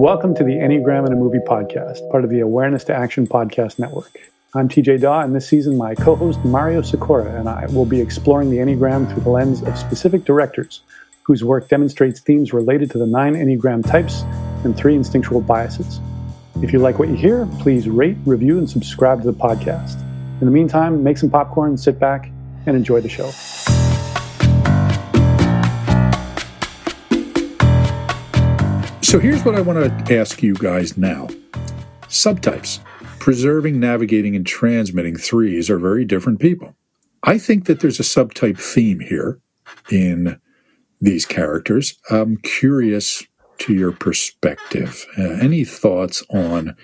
Welcome to the Enneagram in a Movie podcast, part of the Awareness to Action podcast network. I'm TJ Dawe, and this season my co-host Mario Sikora and I will be exploring the Enneagram through the lens of specific directors whose work demonstrates themes related to the 9 Enneagram types and 3 instinctual biases. If you like what you hear, please rate, review, and subscribe to the podcast. In the meantime, make some popcorn, sit back, and enjoy the show. So here's what I want to ask you guys now. Subtypes, preserving, navigating, and transmitting threes are very different people. I think that there's a subtype theme here in these characters. I'm curious to your perspective. Any thoughts on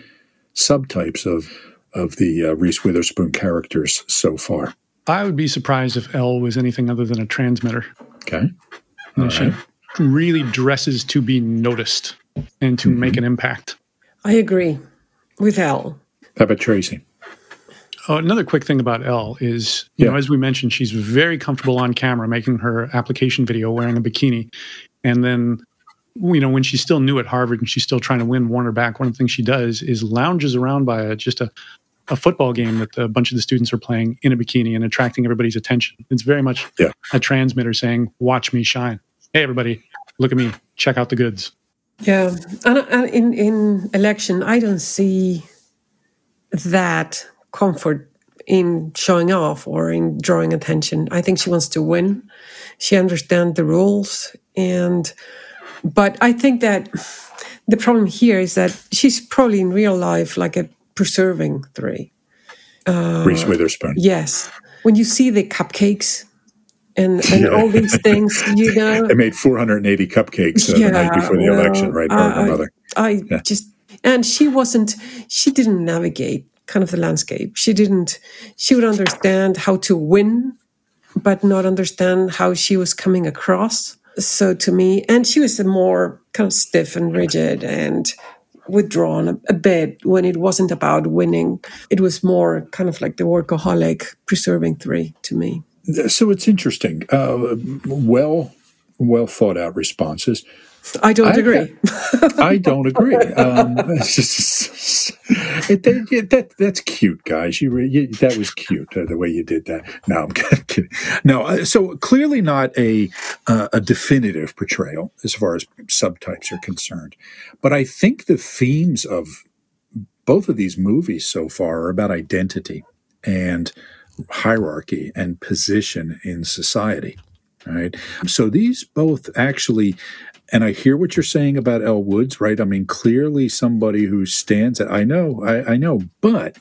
subtypes of the Reese Witherspoon characters so far? I would be surprised if Elle was anything other than a transmitter. Okay. All right. She really dresses to be noticed and to make an impact. I agree with Elle. How about Tracy? Oh, another quick thing about Elle is, you know, as we mentioned, she's very comfortable on camera making her application video wearing a bikini. And then, you know, when she's still new at Harvard and she's still trying to win Warner back, one of the things she does is lounges around by a football game that a bunch of the students are playing in a bikini and attracting everybody's attention. It's very much a transmitter saying, watch me shine. Hey, everybody, look at me. Check out the goods. Yeah. And in Election, I don't see that comfort in showing off or in drawing attention. I think she wants to win. She understands the rules. But I think that the problem here is that she's probably in real life like a preserving three. Reese Witherspoon. Yes. When you see the cupcakes and all these things, you know. They made 480 cupcakes the night before the election, right? Her mother. And she didn't navigate kind of the landscape. She would understand how to win, but not understand how she was coming across. So to me, and she was more kind of stiff and rigid and withdrawn a bit when it wasn't about winning. It was more kind of like the workaholic preserving three to me. So it's interesting. Well thought out responses. I don't agree. I don't agree. That's cute, guys. That was cute, the way you did that. No, I'm kidding. No, so clearly not a definitive portrayal as far as subtypes are concerned. But I think the themes of both of these movies so far are about identity and hierarchy and position in society. Right? So these both actually... And I hear what you're saying about Elle Woods, right? I mean, clearly somebody who stands at, I know, but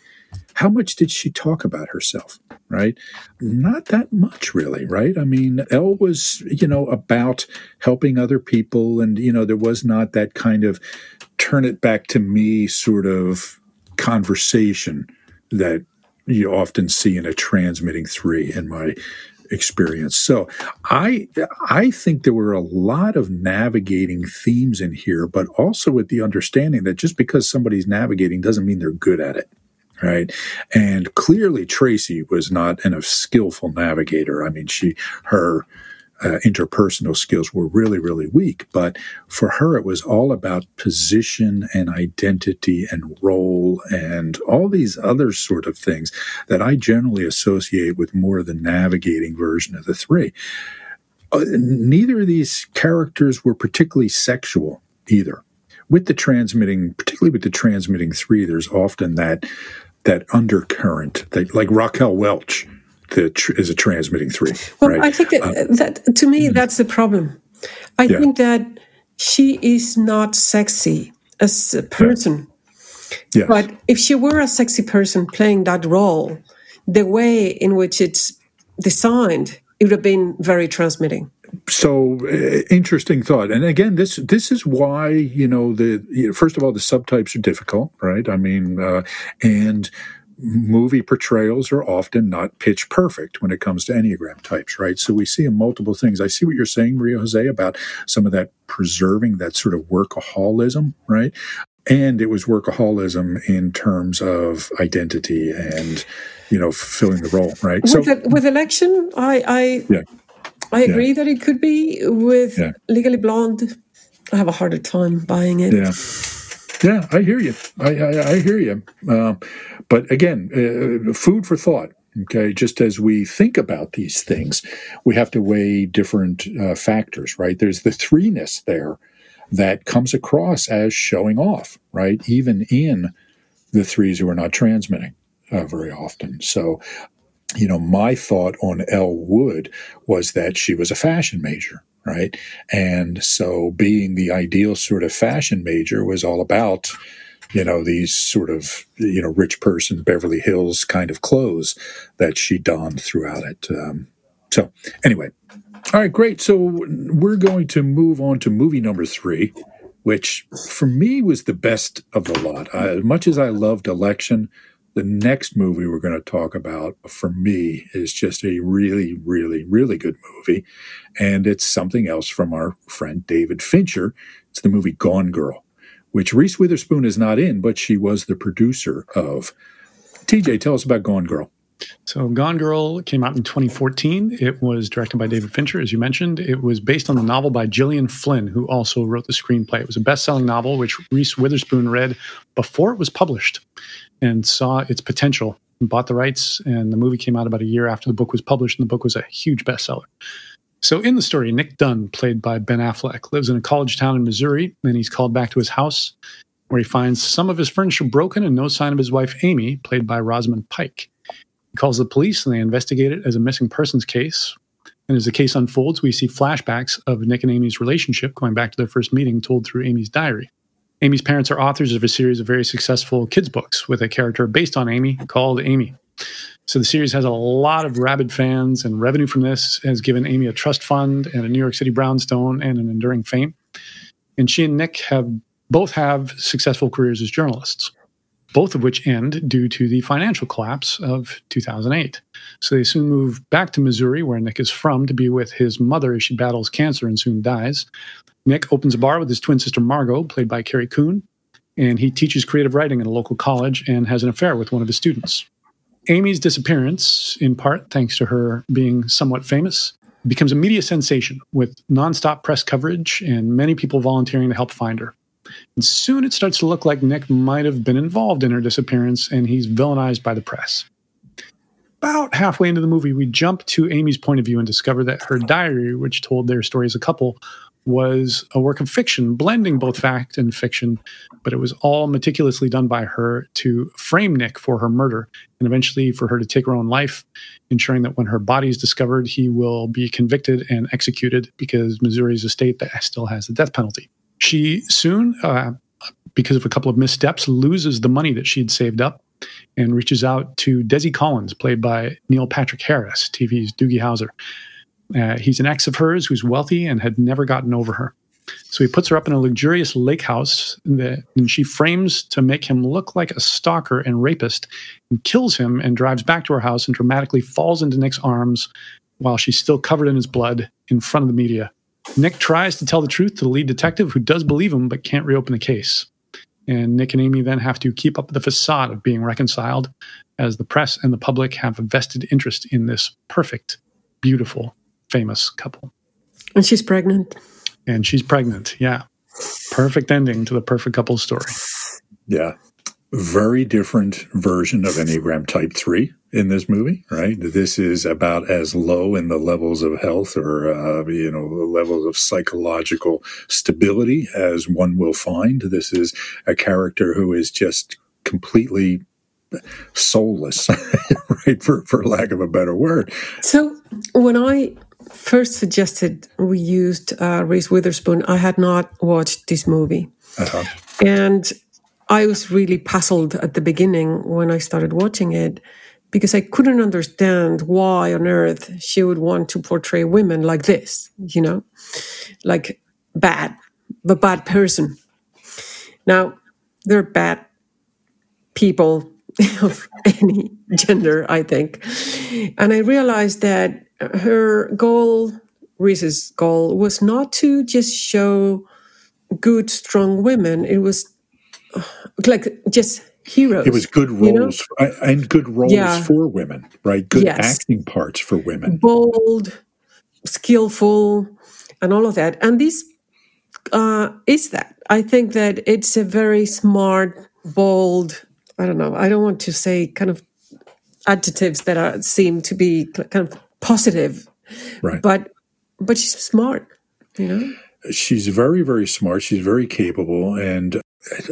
how much did she talk about herself, right? Not that much, really, right? I mean, Elle was, you know, about helping other people, and, you know, there was not that kind of turn it back to me sort of conversation that you often see in a transmitting three in my experience. So I think there were a lot of navigating themes in here, but also with the understanding that just because somebody's navigating doesn't mean they're good at it, right? And clearly Tracy was not a skillful navigator. I mean, her interpersonal skills were really, really weak, but for her it was all about position and identity and role and all these other sort of things that I generally associate with more of the navigating version of the three. Neither of these characters were particularly sexual either. Particularly with the transmitting three, there's often that undercurrent, that, like Raquel Welch, is a transmitting three. Well, right? I think that to me, that's the problem. I think that she is not sexy as a person. Yes. But if she were a sexy person playing that role, the way in which it's designed, it would have been very transmitting. So interesting thought. And again, this is why, you know, first of all, the subtypes are difficult, right? I mean, and movie portrayals are often not pitch perfect when it comes to Enneagram types, right? So we see in multiple things. I see what you're saying, María José, about some of that preserving, that sort of workaholism, right? And it was workaholism in terms of identity and, you know, filling the role, right? With Election, I agree that it could be. With Legally Blonde, I have a harder time buying it. Yeah. Yeah, I hear you. I hear you. But again, food for thought. Okay, just as we think about these things, we have to weigh different factors, right? There's the threeness there that comes across as showing off, right? Even in the threes who are not transmitting very often. So, you know, my thought on Elle Woods was that she was a fashion major, right? And so being the ideal sort of fashion major was all about, you know, these sort of, you know, rich person, Beverly Hills kind of clothes that she donned throughout it. So anyway, all right, great. So we're going to move on to movie number 3, which for me was the best of the lot. As much as I loved Election, the next movie we're going to talk about for me is just a really, really, really good movie. And it's something else from our friend David Fincher. It's the movie Gone Girl, which Reese Witherspoon is not in, but she was the producer of. TJ, tell us about Gone Girl. So Gone Girl came out in 2014. It was directed by David Fincher, as you mentioned. It was based on the novel by Gillian Flynn, who also wrote the screenplay. It was a best-selling novel, which Reese Witherspoon read before it was published and saw its potential and bought the rights. And the movie came out about a year after the book was published, and the book was a huge bestseller. So in the story, Nick Dunne, played by Ben Affleck, lives in a college town in Missouri, and he's called back to his house, where he finds some of his furniture broken and no sign of his wife, Amy, played by Rosamund Pike. He calls the police, and they investigate it as a missing persons case. And as the case unfolds, we see flashbacks of Nick and Amy's relationship going back to their first meeting, told through Amy's diary. Amy's parents are authors of a series of very successful kids' books with a character based on Amy called Amy. So the series has a lot of rabid fans, and revenue from this has given Amy a trust fund and a New York City brownstone and an enduring fame. And she and Nick both have successful careers as journalists, both of which end due to the financial collapse of 2008. So they soon move back to Missouri, where Nick is from, to be with his mother as she battles cancer and soon dies. Nick opens a bar with his twin sister Margot, played by Carrie Coon, and he teaches creative writing at a local college and has an affair with one of his students. Amy's disappearance, in part thanks to her being somewhat famous, becomes a media sensation with nonstop press coverage and many people volunteering to help find her. And soon it starts to look like Nick might have been involved in her disappearance, and he's villainized by the press. About halfway into the movie, we jump to Amy's point of view and discover that her diary, which told their story as a couple, was a work of fiction, blending both fact and fiction, but it was all meticulously done by her to frame Nick for her murder and eventually for her to take her own life, ensuring that when her body is discovered, he will be convicted and executed because Missouri is a state that still has the death penalty. She soon, because of a couple of missteps, loses the money that she had saved up and reaches out to Desi Collins, played by Neil Patrick Harris, TV's Doogie Howser. He's an ex of hers who's wealthy and had never gotten over her. So he puts her up in a luxurious lake house, and she frames to make him look like a stalker and rapist, and kills him and drives back to her house and dramatically falls into Nick's arms while she's still covered in his blood in front of the media. Nick tries to tell the truth to the lead detective, who does believe him but can't reopen the case. And Nick and Amy then have to keep up the facade of being reconciled, as the press and the public have a vested interest in this perfect, beautiful, famous couple. And she's pregnant. Yeah. Perfect ending to the perfect couple story. Yeah. Very different version of Enneagram Type 3 in this movie, right? This is about as low in the levels of health or, you know, the levels of psychological stability as one will find. This is a character who is just completely soulless, right? For lack of a better word. So when I first suggested we used Reese Witherspoon, I had not watched this movie. Uh-huh. And I was really puzzled at the beginning when I started watching it, because I couldn't understand why on earth she would want to portray women like this, you know, like bad, the bad person. Now, they're bad people of any gender, I think. And I realized that her goal, Reese's goal, was not to just show good, strong women. It was like just heroes. It was good roles, you know? And good roles, yeah, for women, right? Good, yes, acting parts for women. Bold, skillful, and all of that. And these is that. I think that it's a very smart, bold, I don't know, I don't want to say kind of adjectives that are, seem to be kind of positive, right? But she's smart, you know? She's very, very smart. She's very capable. And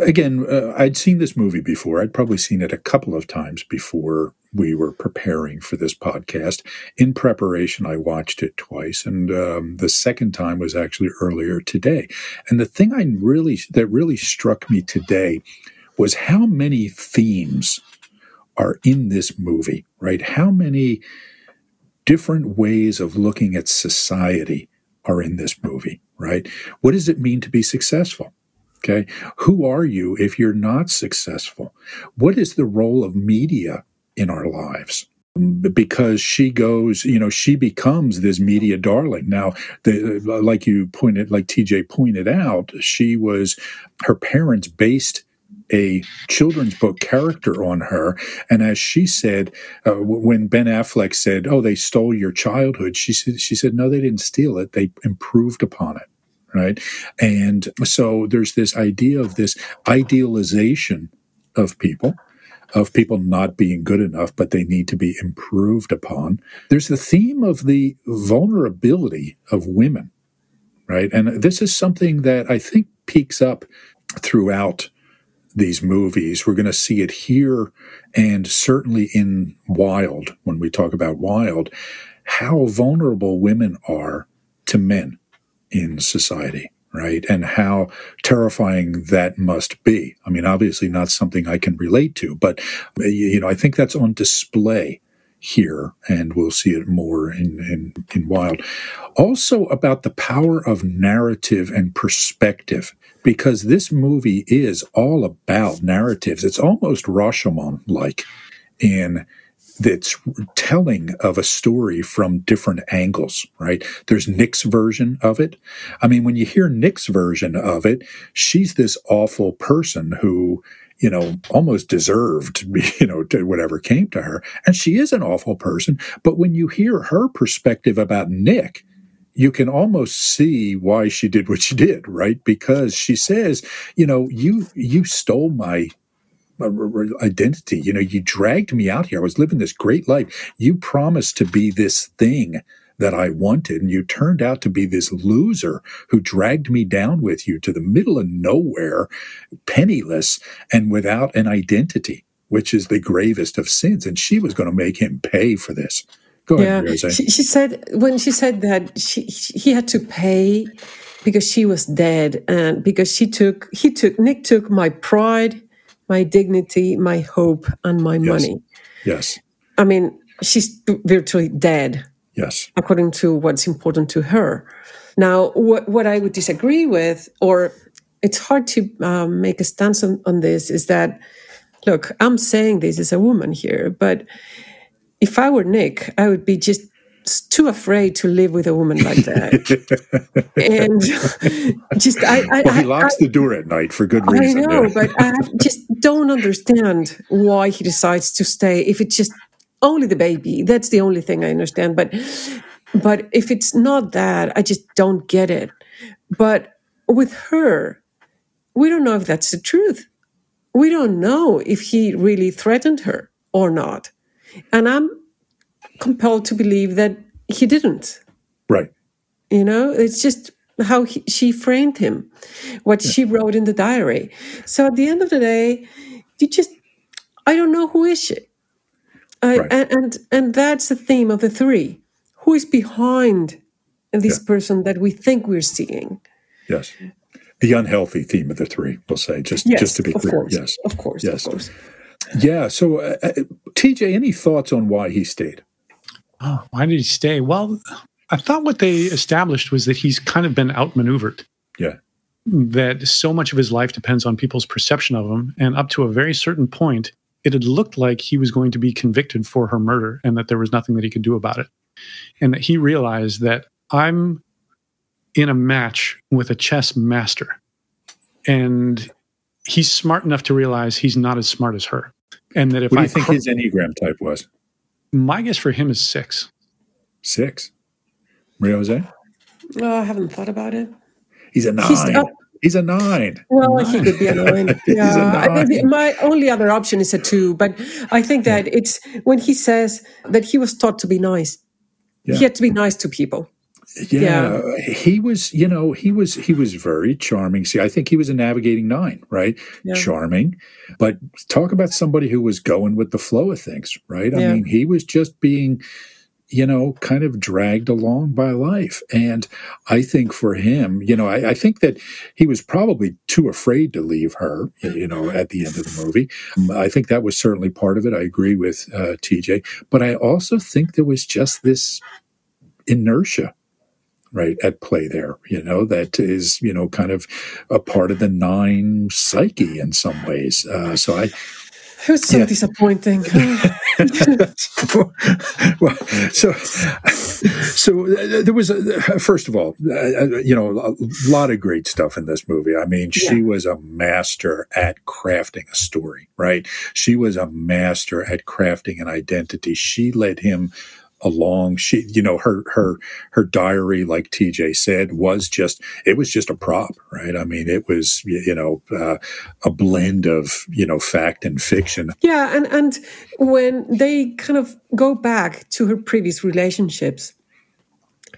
again, I'd seen this movie before. I'd probably seen it a couple of times before we were preparing for this podcast. In preparation, I watched it twice. And the second time was actually earlier today. And the thing I really that really struck me today was how many themes are in this movie, right? How many different ways of looking at society are in this movie, right? What does it mean to be successful? Okay. Who are you if you're not successful? What is the role of media in our lives? Because she goes, you know, she becomes this media darling. Now, like TJ pointed out, her parents based a children's book character on her. And as she said, when Ben Affleck said, "Oh, they stole your childhood," she said, "No, they didn't steal it. They improved upon it." Right. And so there's this idea of this idealization of people not being good enough, but they need to be improved upon. There's the theme of the vulnerability of women. Right. And this is something that I think peaks up throughout these movies. We're going to see it here and certainly in Wild, when we talk about Wild, how vulnerable women are to men in society, right? And how terrifying that must be. I mean, obviously not something I can relate to, but, you know, I think that's on display here, and we'll see it more in Wild. Also about the power of narrative and perspective, because this movie is all about narratives. It's almost Rashomon-like in its telling of a story from different angles, right? There's Nick's version of it. I mean, when you hear Nick's version of it, she's this awful person who, you know, almost deserved, you know, to whatever came to her. And she is an awful person. But when you hear her perspective about Nick, you can almost see why she did what she did, right? Because she says, you know, you stole my identity. You know, you dragged me out here. I was living this great life. You promised to be this thing that I wanted, and you turned out to be this loser who dragged me down with you to the middle of nowhere, penniless and without an identity, which is the gravest of sins. And she was going to make him pay for this. Go ahead, María José. She said, when she said that, he had to pay because she was dead, and because Nick took my pride, my dignity, my hope, and my money. Yes. I mean, she's virtually dead. Yes. According to what's important to her. Now, what I would disagree with, or it's hard to make a stance on this, is that, look, I'm saying this as a woman here, but if I were Nick, I would be just too afraid to live with a woman like that. And just, he locks the door at night for good reason. I know, but I just don't understand why he decides to stay if it's just only the baby. That's the only thing I understand. But if it's not that, I just don't get it. But with her, we don't know if that's the truth. We don't know if he really threatened her or not. And I'm compelled to believe that he didn't. Right. You know, it's just how she framed him, what she wrote in the diary. So at the end of the day, I don't know who is she. Right. And that's the theme of the three. Who is behind this person that we think we're seeing? Yes. The unhealthy theme of the three, we'll say, just to be clear. Course. Yes, of course. Yes, of course. Yeah. So, TJ, any thoughts on why he stayed? Oh, why did he stay? Well, I thought what they established was that he's kind of been outmaneuvered. Yeah. That so much of his life depends on people's perception of him. And up to a very certain point, it had looked like he was going to be convicted for her murder and that there was nothing that he could do about it. And that he realized that I'm in a match with a chess master. And he's smart enough to realize he's not as smart as her. And that if I think his Enneagram type was? My guess for him is 6. María José? Well, I haven't thought about it. He's a 9. He's a 9. Well, he could be a 9. Yeah. He's a 9. I mean, my only other option is a 2, but I think that it's when he says that he was taught to be nice. Yeah. He had to be nice to people. Yeah. He was, he was very charming. See, I think he was a navigating 9, right? Yeah. Charming. But talk about somebody who was going with the flow of things, right? Yeah. I mean, he was just being, kind of dragged along by life. And I think for him, I think that he was probably too afraid to leave her, at the end of the movie. I think that was certainly part of it. I agree with TJ. But I also think there was just this inertia, right, at play there, that is, kind of a part of the 9 psyche in some ways. It was so disappointing. Well, so there was, first of all, a lot of great stuff in this movie. I mean, she was a master at crafting a story, right? She was a master at crafting an identity. She led him along. She, her diary, like TJ said, was just a prop, right? I mean, it was, a blend of, fact and fiction. Yeah. And when they kind of go back to her previous relationships,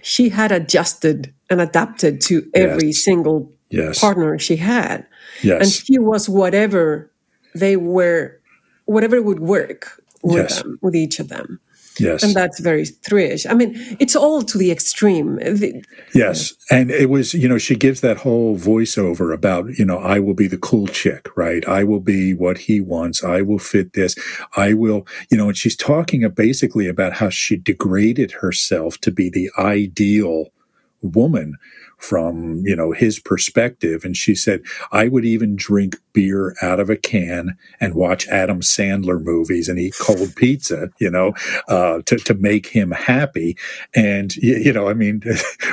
she had adjusted and adapted to every single partner she had. Yes. And she was whatever they were, whatever would work with them, with each of them. Yes. And that's very Thrish. I mean, it's all to the extreme. Yes. And it was, she gives that whole voiceover about, I will be the cool chick, right? I will be what he wants. I will fit this. I will, and she's talking basically about how she degraded herself to be the ideal woman from, his perspective. And she said, I would even drink beer out of a can and watch Adam Sandler movies and eat cold pizza, to make him happy. And, I mean,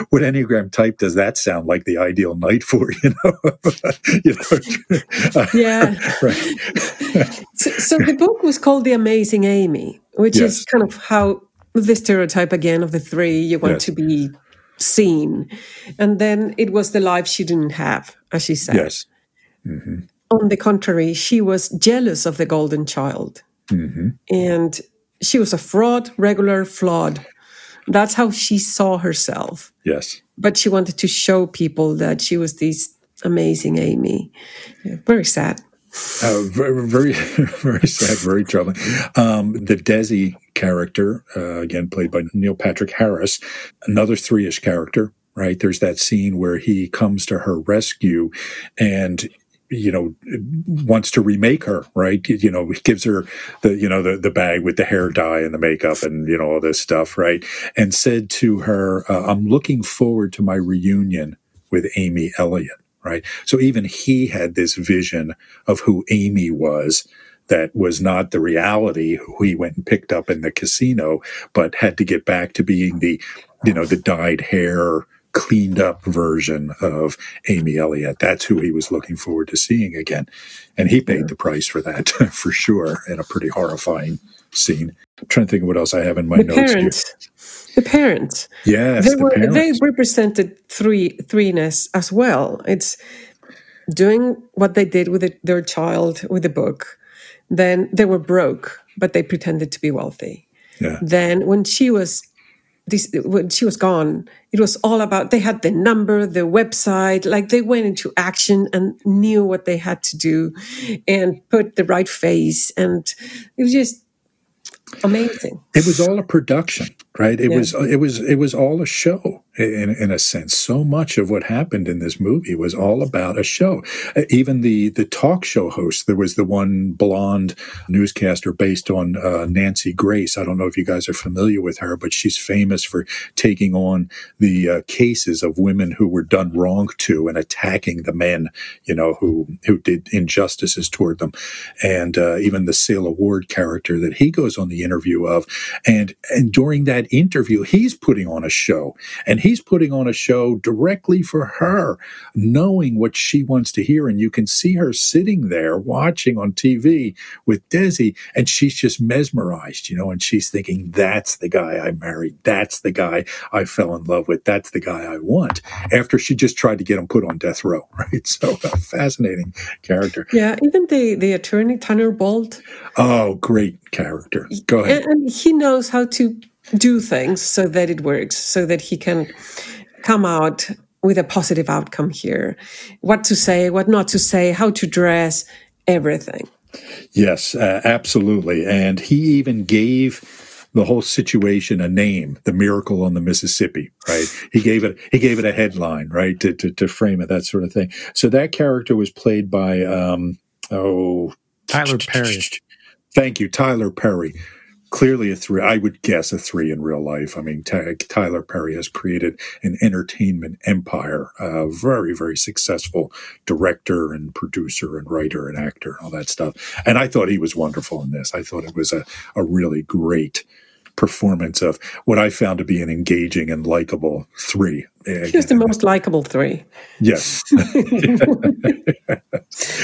what Enneagram type does that sound like the ideal night for, Yeah. Right. So the book was called The Amazing Amy, which is kind of how the stereotype again of the 3, you want to be seen. And then it was the life she didn't have, as she said. Yes. Mm-hmm. On the contrary, she was jealous of the golden child. Mm-hmm. And she was a fraud, regular, flawed. That's how she saw herself. Yes. But she wanted to show people that she was this amazing Amy. Yeah, very sad. Very, very, very sad, very troubling. The Desi character, again played by Neil Patrick Harris, another 3-ish character, right? There's that scene where he comes to her rescue and, wants to remake her, right? Gives her the, the bag with the hair dye and the makeup and, all this stuff, right? And said to her, I'm looking forward to my reunion with Amy Elliott. Right. So even he had this vision of who Amy was that was not the reality who he went and picked up in the casino, but had to get back to being the, the dyed hair, cleaned up version of Amy Elliott. That's who he was looking forward to seeing again. And he paid the price for that, for sure, in a pretty horrifying scene. I'm trying to think of what else I have in my notes here. The parents. Yes, they represented threeness as well. It's doing what they did with their child with the book. Then they were broke, but they pretended to be wealthy. Yeah. Then when she was gone, it was all about, they had the number, the website, like they went into action and knew what they had to do and put the right face. And it was just amazing. It was all a production, right? It was all a show in a sense. So much of what happened in this movie was all about a show. Even the talk show host, there was the one blonde newscaster based on Nancy Grace. I don't know if you guys are familiar with her, but she's famous for taking on the cases of women who were done wrong to and attacking the men, who did injustices toward them. And even the Sailor Ward character that he goes on the interview of, and during that interview, he's putting on a show and And he's putting on a show directly for her, knowing what she wants to hear. And you can see her sitting there watching on TV with Desi, and she's just mesmerized, you know, and she's thinking, that's the guy I married. That's the guy I fell in love with. That's the guy I want, after she just tried to get him put on death row, right? So a fascinating character. Yeah, even the attorney, Tanner Bolt. Oh, great character. Go ahead. And he knows how to do things so that it works, so that he can come out with a positive outcome here. What to say, what not to say, how to dress, everything. Yes, absolutely. And he even gave the whole situation a name, the Miracle on the Mississippi, right? He gave it a headline, right, to frame it, that sort of thing. So that character was played by Tyler Perry. Thank you, Tyler Perry. Clearly a three, I would guess a three in real life. I mean, Tyler Perry has created an entertainment empire, a very, very successful director and producer and writer and actor and all that stuff. And I thought he was wonderful in this. I thought it was a really great performance of what I found to be an engaging and likable three. She was the most likable three. Yes.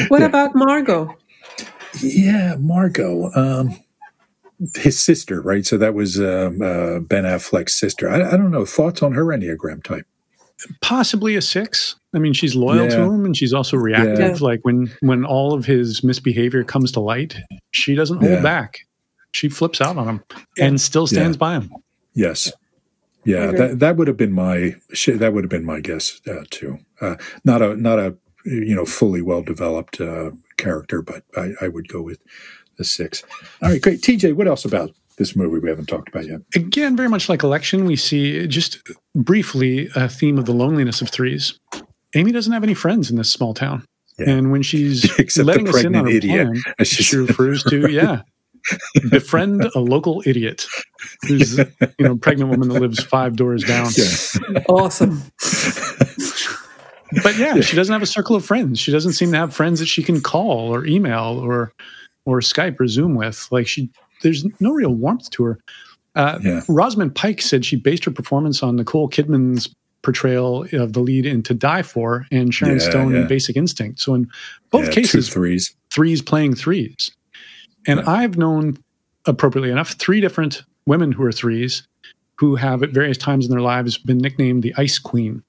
What about Margot? Yeah, Margot. His sister, right? So that was Ben Affleck's sister. I don't know. Thoughts on her Enneagram type? Possibly a 6. I mean, she's loyal to him, and she's also reactive. Yeah. Like when all of his misbehavior comes to light, she doesn't hold back. She flips out on him and still stands by him. Yes. Yeah. That would have been my guess too. Not a fully well developed character, but I would go with the 6. All right, great. TJ, what else about this movie we haven't talked about yet? Again, very much like Election, we see just briefly a theme of the loneliness of threes. Amy doesn't have any friends in this small town. Yeah. And when she's letting us in on her plan, she refers to, befriend a local idiot who's a pregnant woman that lives 5 doors down. Yeah. Awesome. But she doesn't have a circle of friends. She doesn't seem to have friends that she can call or email or Skype or Zoom with. Like there's no real warmth to her. Rosamund Pike said she based her performance on Nicole Kidman's portrayal of the lead in To Die For and Sharon Stone in Basic Instinct. So in both cases, threes playing threes. And I've known, appropriately enough, 3 different women who are threes who have at various times in their lives been nicknamed the Ice Queen.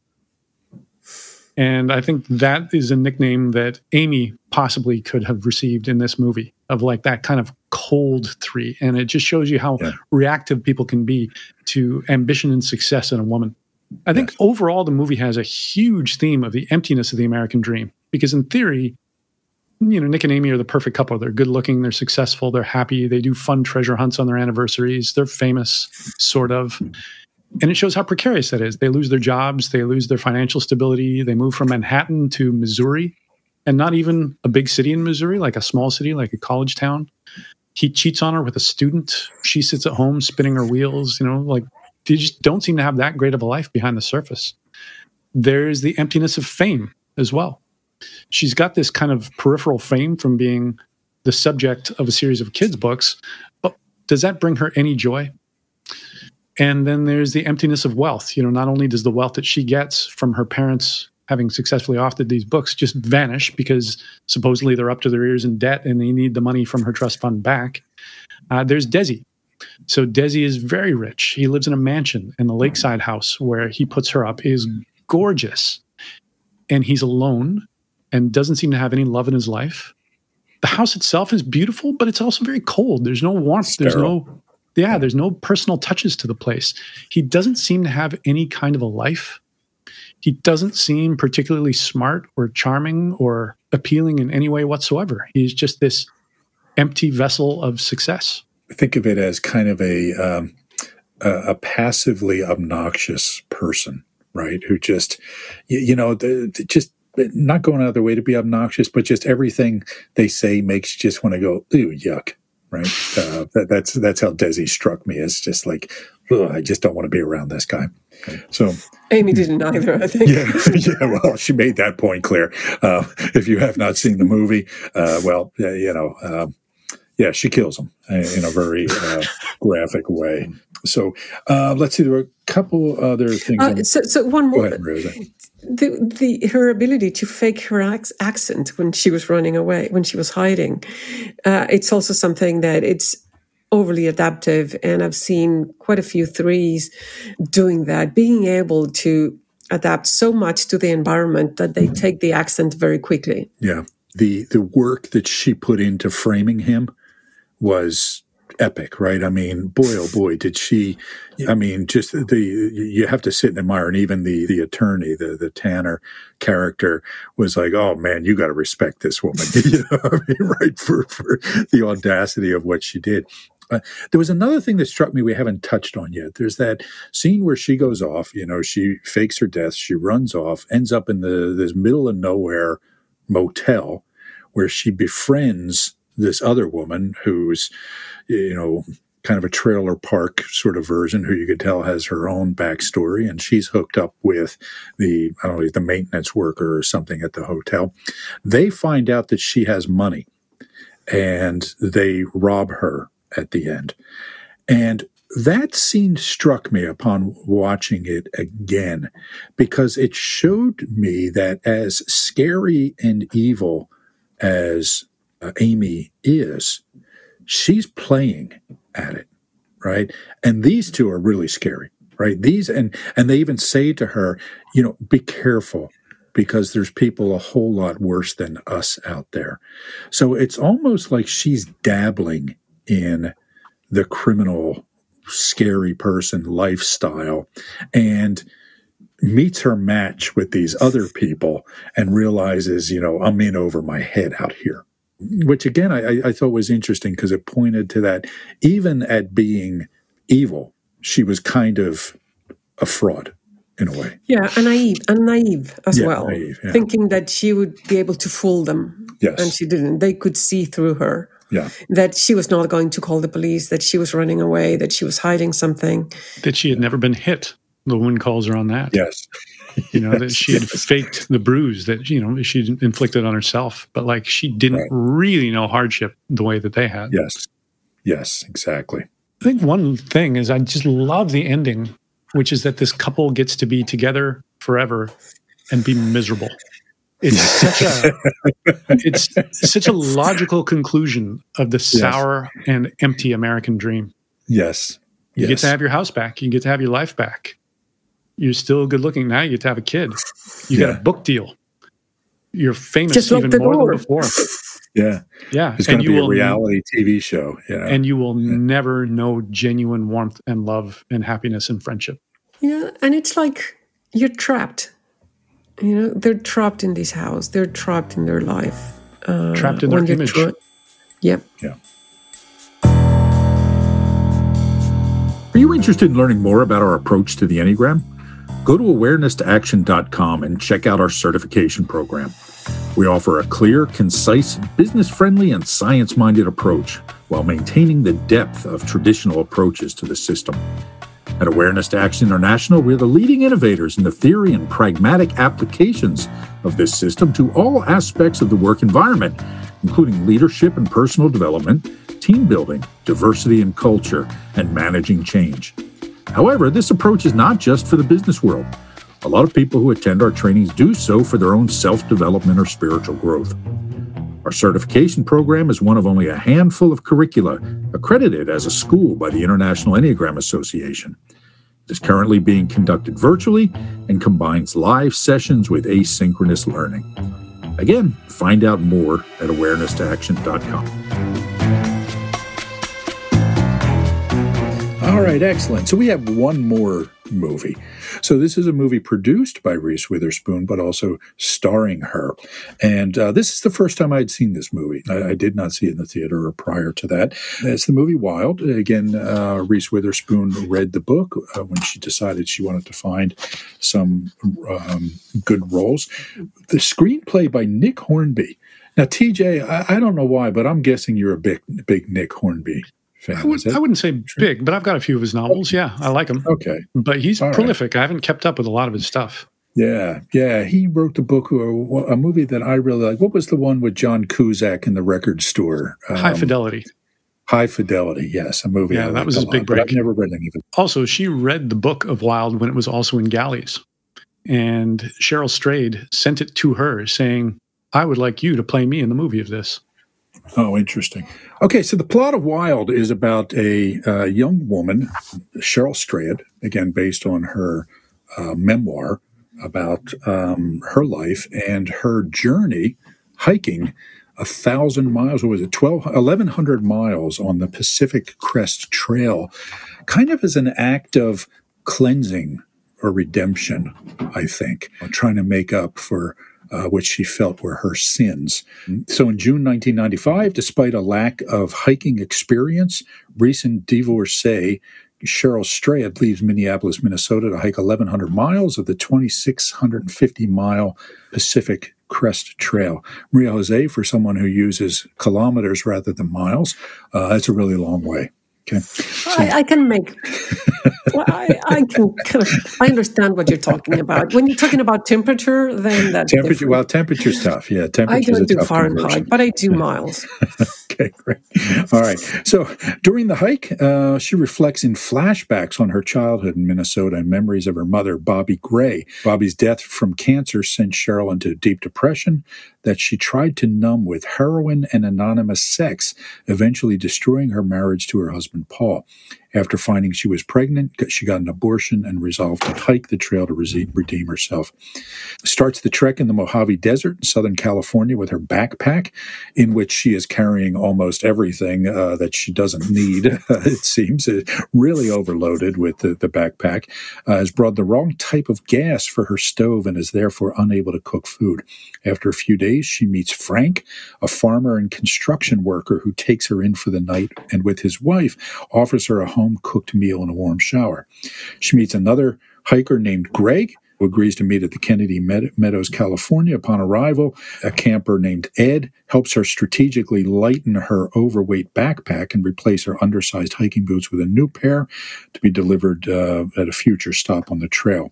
And I think that is a nickname that Amy possibly could have received in this movie, of like that kind of cold three. And it just shows you how reactive people can be to ambition and success in a woman. I think overall the movie has a huge theme of the emptiness of the American dream, because in theory, Nick and Amy are the perfect couple. They're good looking, they're successful, they're happy, they do fun treasure hunts on their anniversaries, they're famous, sort of. And it shows how precarious that is. They lose their jobs. They lose their financial stability. They move from Manhattan to Missouri, and not even a big city in Missouri, like a small city, like a college town. He cheats on her with a student. She sits at home spinning her wheels. They just don't seem to have that great of a life behind the surface. There's the emptiness of fame as well. She's got this kind of peripheral fame from being the subject of a series of kids' books, but does that bring her any joy? And then there's the emptiness of wealth. Not only does the wealth that she gets from her parents having successfully authored these books just vanish because supposedly they're up to their ears in debt and they need the money from her trust fund back. There's Desi. So Desi is very rich. He lives in a mansion, and the lakeside house where he puts her up is gorgeous. And he's alone and doesn't seem to have any love in his life. The house itself is beautiful, but it's also very cold. There's no warmth. Sterile. There's no personal touches to the place. He doesn't seem to have any kind of a life. He doesn't seem particularly smart or charming or appealing in any way whatsoever. He's just this empty vessel of success. Think of it as kind of a passively obnoxious person, right? Who just, just not going out of their way to be obnoxious, but just everything they say makes you just want to go, ooh, yuck. Right. That's how Desi struck me. It's just like, I just don't want to be around this guy. So Amy didn't either, I think. Well, she made that point clear. If you have not seen the movie, Yeah, she kills him in a very graphic way. So let's see, there were a couple other things. So one more. Go ahead, Rosa. Her ability to fake her accent when she was running away, when she was hiding, it's also something that it's overly adaptive, and I've seen quite a few threes doing that, being able to adapt so much to the environment that they take the accent very quickly. Yeah. The work that she put into framing him was epic, right? I mean, boy, oh boy, did she, I mean, just you have to sit and admire. And even the attorney, the Tanner character was like, oh man, you got to respect this woman, you know what I mean? Right? For the audacity of what she did. There was another thing that struck me we haven't touched on yet. There's that scene where she goes off, you know, she fakes her death, she runs off, ends up in this middle of nowhere motel where she befriends this other woman who's, you know, kind of a trailer park sort of version who you could tell has her own backstory, and she's hooked up with the maintenance worker or something at the hotel. They find out that she has money and they rob her at the end. And that scene struck me upon watching it again because it showed me that as scary and evil as Amy is, she's playing at it, right? And these two are really scary, right? These and they even say to her, you know, be careful because there's people a whole lot worse than us out there. So it's almost like she's dabbling in the criminal, scary person lifestyle and meets her match with these other people and realizes, you know, I'm in over my head out here. Which, again, I thought was interesting because it pointed to that even at being evil, she was kind of a fraud in a way. Yeah, and naive as well. Naive, yeah. Thinking that she would be able to fool them. Yes. And she didn't. They could see through her. Yeah. That she was not going to call the police, that she was running away, that she was hiding something. That she had never been hit. The woman calls her on that. Yes. You know, yes, that she had faked the bruise that, you know, she inflicted on herself. But, like, she didn't really know hardship the way that they had. Yes. Yes, exactly. I think one thing is I just love the ending, which is that this couple gets to be together forever and be miserable. It's such a logical conclusion of the sour and empty American dream. Yes. You get to have your house back. You get to have your life back. You're still good looking now. You get to have a kid. You got a book deal. You're famous just even more than before. Yeah. Yeah. It's going to be a reality TV show. You know? And you will never know genuine warmth and love and happiness and friendship. Yeah. And it's like you're trapped. You know, they're trapped in this house. They're trapped in their life. Trapped in their image. Yep. Yeah. Are you interested in learning more about our approach to the Enneagram? Go to awareness2action.com and check out our certification program. We offer a clear, concise, business-friendly, and science-minded approach while maintaining the depth of traditional approaches to the system. At Awareness to Action International, we're the leading innovators in the theory and pragmatic applications of this system to all aspects of the work environment, including leadership and personal development, team building, diversity and culture, and managing change. However, this approach is not just for the business world. A lot of people who attend our trainings do so for their own self-development or spiritual growth. Our certification program is one of only a handful of curricula accredited as a school by the International Enneagram Association. It is currently being conducted virtually and combines live sessions with asynchronous learning. Again, find out more at awareness2action.com. All right, excellent. So we have one more movie. So this is a movie produced by Reese Witherspoon, but also starring her. And this is the first time I'd seen this movie. I did not see it in the theater or prior to that. It's the movie Wild. Again, Reese Witherspoon read the book when she decided she wanted to find some good roles. The screenplay by Nick Hornby. Now, TJ, I don't know why, but I'm guessing you're a big Nick Hornby fan. I wouldn't say big, but I've got a few of his novels. Yeah, I like him. Okay. But he's prolific. Right. I haven't kept up with a lot of his stuff. Yeah, yeah. He wrote the book, a movie that I really like. What was the one with John Cusack in the record store? High Fidelity. High Fidelity, yes, a movie. Yeah, that was his big break. I've never read any of it. Also, she read the book of Wild when it was also in galleys. And Cheryl Strayed sent it to her saying, I would like you to play me in the movie of this. Oh, interesting. Okay, so the plot of Wild is about a young woman, Cheryl Strayed, again, based on her memoir about her life and her journey hiking 1,000 miles, or was it 1,100 miles on the Pacific Crest Trail, kind of as an act of cleansing or redemption, I think, trying to make up for what she felt were her sins. So in June 1995, despite a lack of hiking experience, recent divorcee Cheryl Strayed leaves Minneapolis, Minnesota to hike 1,100 miles of the 2,650-mile Pacific Crest Trail. María José, for someone who uses kilometers rather than miles, that's a really long way. Okay. So, I can make. Well, I can. Kind of, I understand what you're talking about. When you're talking about temperature, then that's temperature. Different. Well, temperature's tough. Yeah, temperature's. I don't do Fahrenheit, but I do miles. Okay, great. All right. So during the hike, she reflects in flashbacks on her childhood in Minnesota and memories of her mother, Bobby Gray. Bobby's death from cancer sent Cheryl into a deep depression that she tried to numb with heroin and anonymous sex, eventually destroying her marriage to her husband, Paul. After finding she was pregnant, she got an abortion and resolved to hike the trail to redeem herself. Starts the trek in the Mojave Desert in Southern California with her backpack, in which she is carrying almost everything that she doesn't need, it seems. Really overloaded with the backpack. Has brought the wrong type of gas for her stove and is therefore unable to cook food. After a few days, she meets Frank, a farmer and construction worker who takes her in for the night and with his wife offers her a home-cooked meal and a warm shower. She meets another hiker named Greg, who agrees to meet at the Kennedy Meadows, California. Upon arrival, a camper named Ed helps her strategically lighten her overweight backpack and replace her undersized hiking boots with a new pair to be delivered at a future stop on the trail.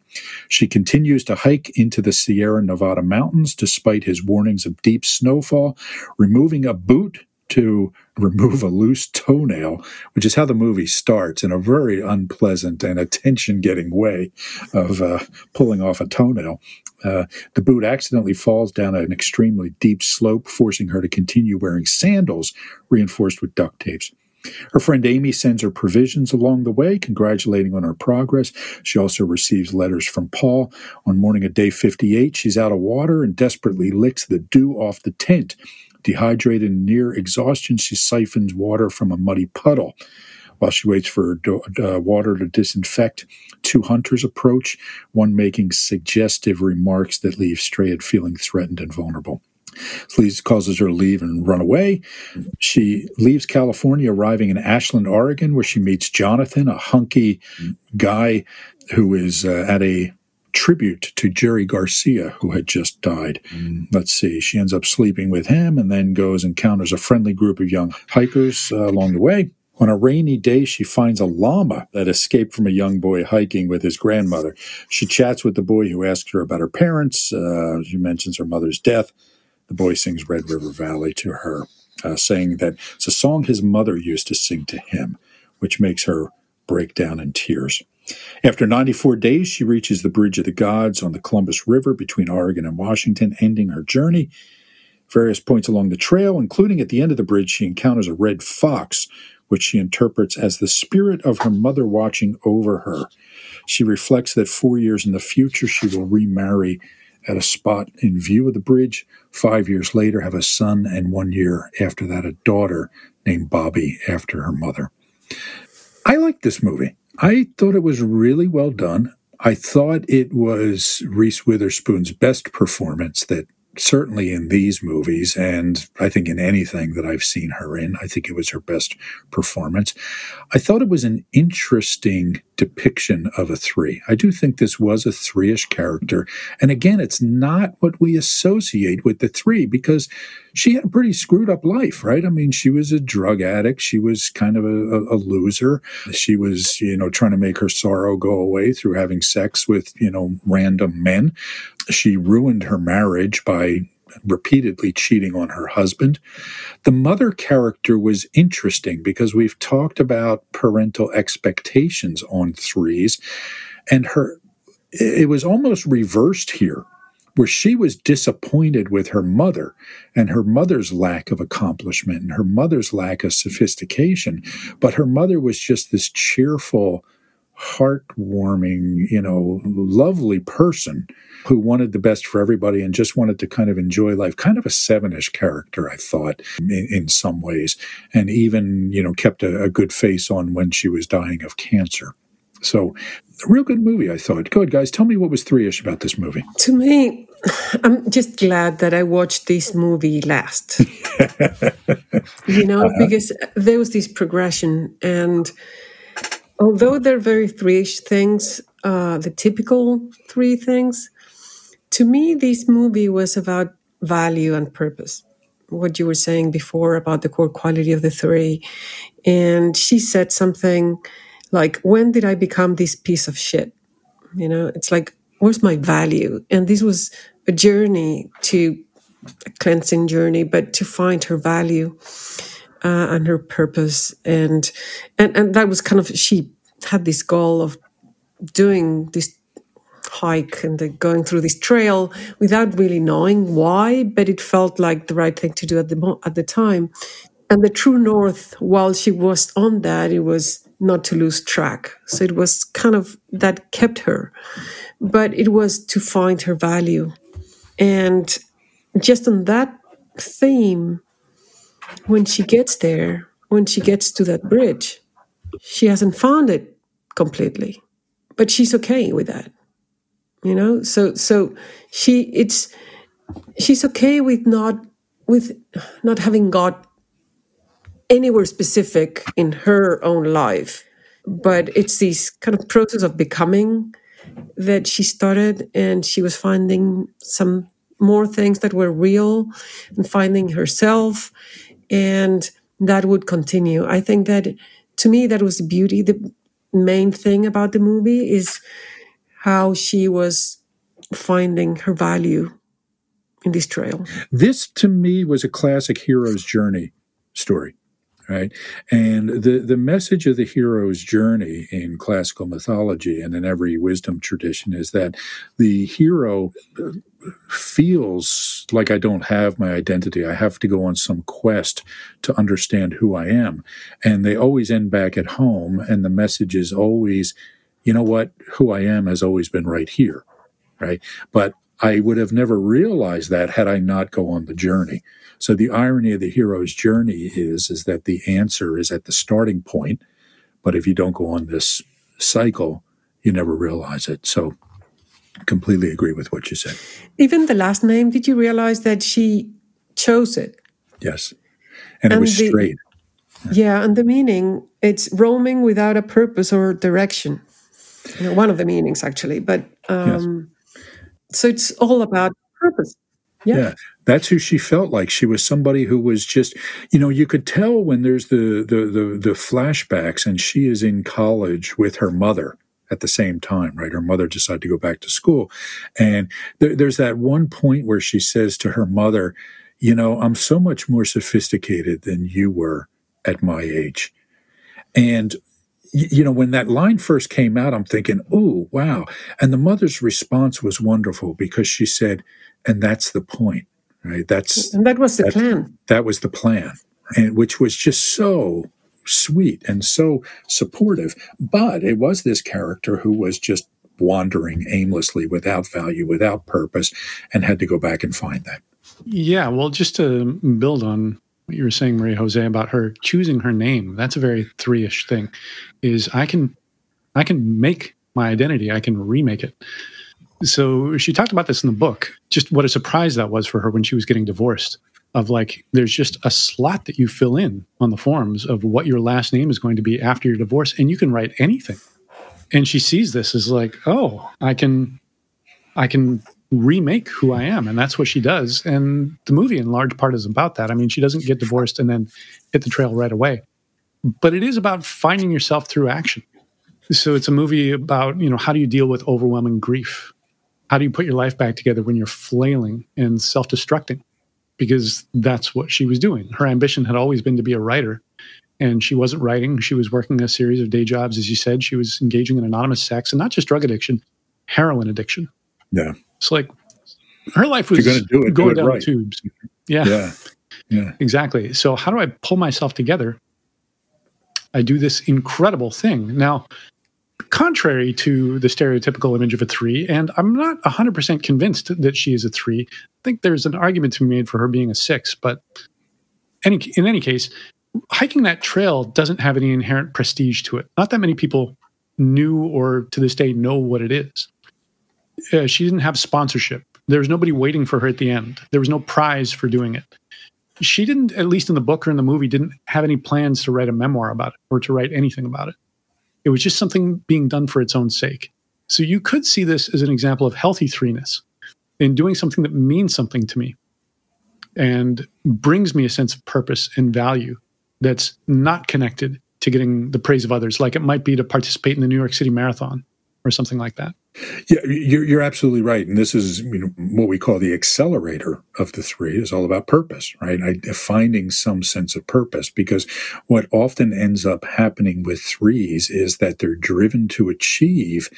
She continues to hike into the Sierra Nevada mountains despite his warnings of deep snowfall, removing a boot to remove a loose toenail, which is how the movie starts, in a very unpleasant and attention-getting way of pulling off a toenail. The boot accidentally falls down an extremely deep slope, forcing her to continue wearing sandals reinforced with duct tapes. Her friend Amy sends her provisions along the way, congratulating on her progress. She also receives letters from Paul. On morning of day 58, she's out of water and desperately licks the dew off the tent. Dehydrated and near exhaustion, she siphons water from a muddy puddle. While she waits for water to disinfect, two hunters approach, one making suggestive remarks that leave Strayed feeling threatened and vulnerable. This causes her to leave and run away. She leaves California, arriving in Ashland, Oregon, where she meets Jonathan, a hunky guy who is at a tribute to Jerry Garcia, who had just died. Let's see. She ends up sleeping with him and then goes and encounters a friendly group of young hikers along the way. On a rainy day, she finds a llama that escaped from a young boy hiking with his grandmother. She chats with the boy, who asks her about her parents. She mentions her mother's death. The boy sings Red River Valley to her, saying that it's a song his mother used to sing to him, which makes her break down in tears. After 94 days, she reaches the Bridge of the Gods on the Columbus River between Oregon and Washington, ending her journey. Various points along the trail, including at the end of the bridge, she encounters a red fox, which she interprets as the spirit of her mother watching over her. She reflects that 4 years in the future, she will remarry at a spot in view of the bridge. 5 years later, have a son, and 1 year after that, a daughter named Bobby after her mother. I like this movie. I thought it was really well done. I thought it was Reese Witherspoon's best performance, that certainly in these movies, and I think in anything that I've seen her in, I think it was her best performance. I thought it was an interesting depiction of a three. I do think this was a three-ish character. And again, it's not what we associate with the three, because she had a pretty screwed up life, right? I mean, she was a drug addict. She was kind of a loser. She was, trying to make her sorrow go away through having sex with, random men. She ruined her marriage by repeatedly cheating on her husband. The mother character was interesting because we've talked about parental expectations on threes, and it was almost reversed here, where she was disappointed with her mother and her mother's lack of accomplishment and her mother's lack of sophistication. But her mother was just this cheerful, heartwarming, lovely person who wanted the best for everybody and just wanted to kind of enjoy life. Kind of a seven-ish character, I thought, in some ways, and even, kept a good face on when she was dying of cancer. So a real good movie, I thought. Go ahead, guys. Tell me what was three-ish about this movie. To me, I'm just glad that I watched this movie last. Because there was this progression. And although they're very three-ish things, the typical three things, to me, this movie was about value and purpose. What you were saying before about the core quality of the three. And she said something like, when did I become this piece of shit? It's like, where's my value? And this was a journey, a cleansing journey, but to find her value and her purpose. And that was kind of, she had this goal of doing this hike and going through this trail without really knowing why, but it felt like the right thing to do at the time. And the true north, while she was on that, it was not to lose track. So it was kind of that kept her, but it was to find her value. And just on that theme, when she gets to that bridge, she hasn't found it completely, but she's okay with that. So she's okay with not having got anywhere specific in her own life. But it's this kind of process of becoming that she started, and she was finding some more things that were real and finding herself, and that would continue. I think that, to me, that was the beauty. The main thing about the movie is how she was finding her value in this trail. This, to me, was a classic hero's journey story. Right. And the message of the hero's journey in classical mythology and in every wisdom tradition is that the hero feels like, I don't have my identity. I have to go on some quest to understand who I am. And they always end back at home. And the message is always, you know what, who I am has always been right here. Right. But I would have never realized that had I not go on the journey. So the irony of the hero's journey is that the answer is at the starting point, but if you don't go on this cycle, you never realize it. So completely agree with what you said. Even the last name, did you realize that she chose it? Yes. And it was Strayed. Yeah, and the meaning, it's roaming without a purpose or direction. One of the meanings, actually. But so it's all about purpose. Yeah, that's who she felt like. She was somebody who was just, you could tell when there's the flashbacks, and she is in college with her mother at the same time, right? Her mother decided to go back to school. And there's that one point where she says to her mother, I'm so much more sophisticated than you were at my age. And when that line first came out, I'm thinking, oh, wow. And the mother's response was wonderful because she said, and that's the point, right? That was the plan. That was the plan, and which was just so sweet and so supportive. But it was this character who was just wandering aimlessly without value, without purpose, and had to go back and find that. Yeah, well, just to build on what you were saying, María José, about her choosing her name, that's a very three-ish thing, is I can make my identity, I can remake it. So she talked about this in the book, just what a surprise that was for her when she was getting divorced, of like, there's just a slot that you fill in on the forms of what your last name is going to be after your divorce, and you can write anything. And she sees this as like, oh, I can remake who I am. And that's what she does. And the movie in large part is about that. I mean, she doesn't get divorced and then hit the trail right away. But it is about finding yourself through action. So it's a movie about, how do you deal with overwhelming grief? How do you put your life back together when you're flailing and self-destructing? Because that's what she was doing. Her ambition had always been to be a writer, and she wasn't writing. She was working a series of day jobs, as you said. She was engaging in anonymous sex, and not just drug addiction, heroin addiction. Yeah. It's like her life was going down the tubes. Yeah, exactly. So how do I pull myself together? I do this incredible thing. Now, contrary to the stereotypical image of a three, and I'm not 100% convinced that she is a three. I think there's an argument to be made for her being a six, but in any case, hiking that trail doesn't have any inherent prestige to it. Not that many people knew or to this day know what it is. She didn't have sponsorship. There was nobody waiting for her at the end. There was no prize for doing it. She didn't, at least in the book or in the movie, didn't have any plans to write a memoir about it or to write anything about it. It was just something being done for its own sake. So you could see this as an example of healthy threeness in doing something that means something to me and brings me a sense of purpose and value that's not connected to getting the praise of others, like it might be to participate in the New York City Marathon or something like that. Yeah, you're absolutely right. And this is, you know, what we call the accelerator of the three is all about purpose, right? Finding some sense of purpose, because what often ends up happening with threes is that they're driven to achieve,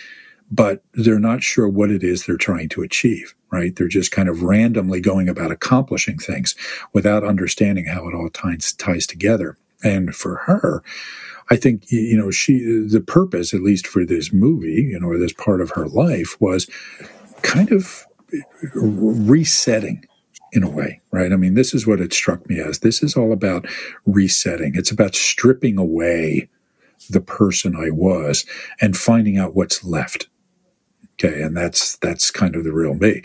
but they're not sure what it is they're trying to achieve, right? They're just kind of randomly going about accomplishing things without understanding how it all ties together. And for her, I think, you know, the purpose, at least for this movie, you know, or this part of her life, was kind of resetting in a way, right? I mean, this is what it struck me as. This is all about resetting. It's about stripping away the person I was and finding out what's left. Okay, and that's kind of the real me.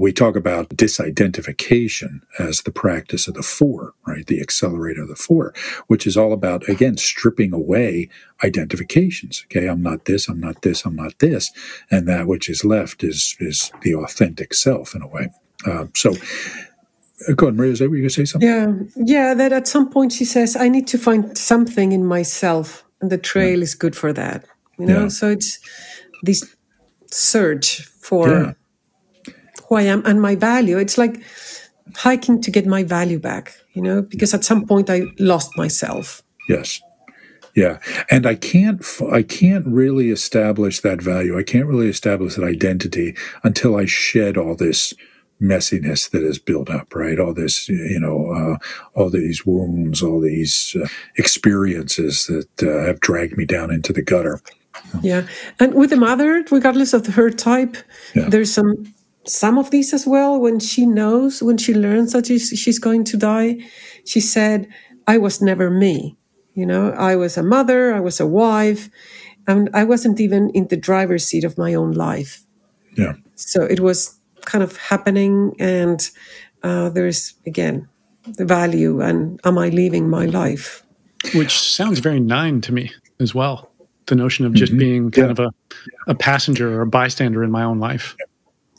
We talk about disidentification as the practice of the four, right? The accelerator of the four, which is all about, again, stripping away identifications. Okay, I'm not this, I'm not this, I'm not this. And that which is left is the authentic self in a way. So, go ahead, Maria, is that what you were going to say something? Yeah, that at some point she says, I need to find something in myself. And the trail is good for that. You know, so it's these... search for who I am and my value. It's like hiking to get my value back, you know, because at some point I lost myself. Yes. Yeah. And I can't really establish that value. I can't really establish that identity until I shed all this messiness that is built up, right? All this, you know, all these wounds, all these experiences that have dragged me down into the gutter. Yeah. And with the mother, regardless of her type, there's some of these as well. When she learns that she's going to die, she said, I was never me. You know, I was a mother, I was a wife, and I wasn't even in the driver's seat of my own life. Yeah. So it was kind of happening. And there's, again, the value and am I living my life? Which sounds very nine to me as well. The notion of just being kind of a passenger or a bystander in my own life.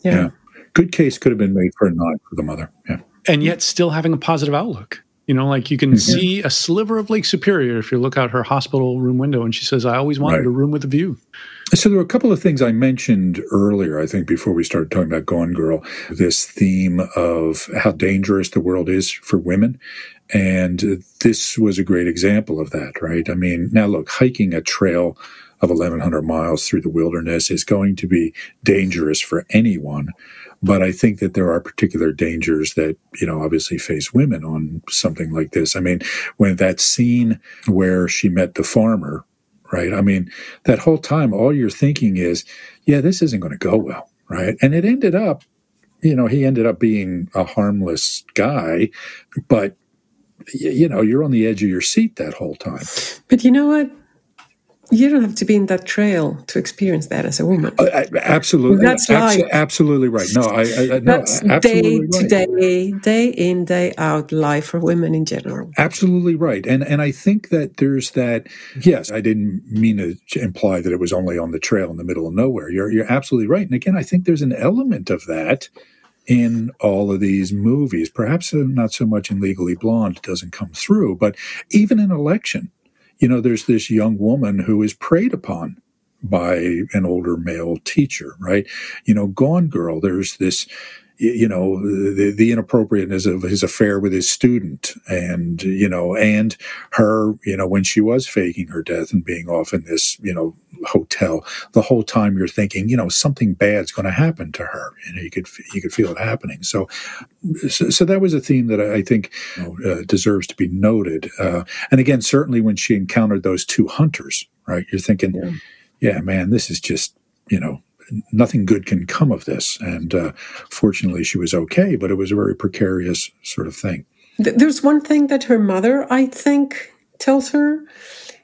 Yeah. Good case could have been made for a nod for the mother. Yeah. And yet still having a positive outlook. You know, like you can see a sliver of Lake Superior if you look out her hospital room window and she says, I always wanted a room with a view. So there were a couple of things I mentioned earlier, I think, before we started talking about Gone Girl, this theme of how dangerous the world is for women. And this was a great example of that, right? I mean, now look, hiking a trail of 1,100 miles through the wilderness is going to be dangerous for anyone. But I think that there are particular dangers that, you know, obviously face women on something like this. I mean, when that scene where she met the farmer, right? I mean, that whole time, all you're thinking is, yeah, this isn't going to go well, right? And it ended up, you know, he ended up being a harmless guy, but you know, you're on the edge of your seat that whole time. But you know what? You don't have to be in that trail to experience that as a woman. Absolutely. That's life. Absolutely right. No, I that's no, absolutely day to day, day in, day out life for women in general. Absolutely right. And I think that there's that, yes, I didn't mean to imply that it was only on the trail in the middle of nowhere. You're absolutely right. And again, I think there's an element of that in all of these movies, perhaps not so much in Legally Blonde, it doesn't come through, but even in Election, you know, there's this young woman who is preyed upon, by an older male teacher, right? You know, Gone Girl, there's this, you know, the inappropriateness of his affair with his student and her, you know, when she was faking her death and being off in this, you know, hotel, the whole time you're thinking, you know, something bad's going to happen to her. You know, you could feel it happening. So that was a theme that I think deserves to be noted. And again, certainly when she encountered those two hunters, right, you're thinking, yeah man, this is just, you know, nothing good can come of this. And fortunately, she was okay, but it was a very precarious sort of thing. There's one thing that her mother, I think, tells her,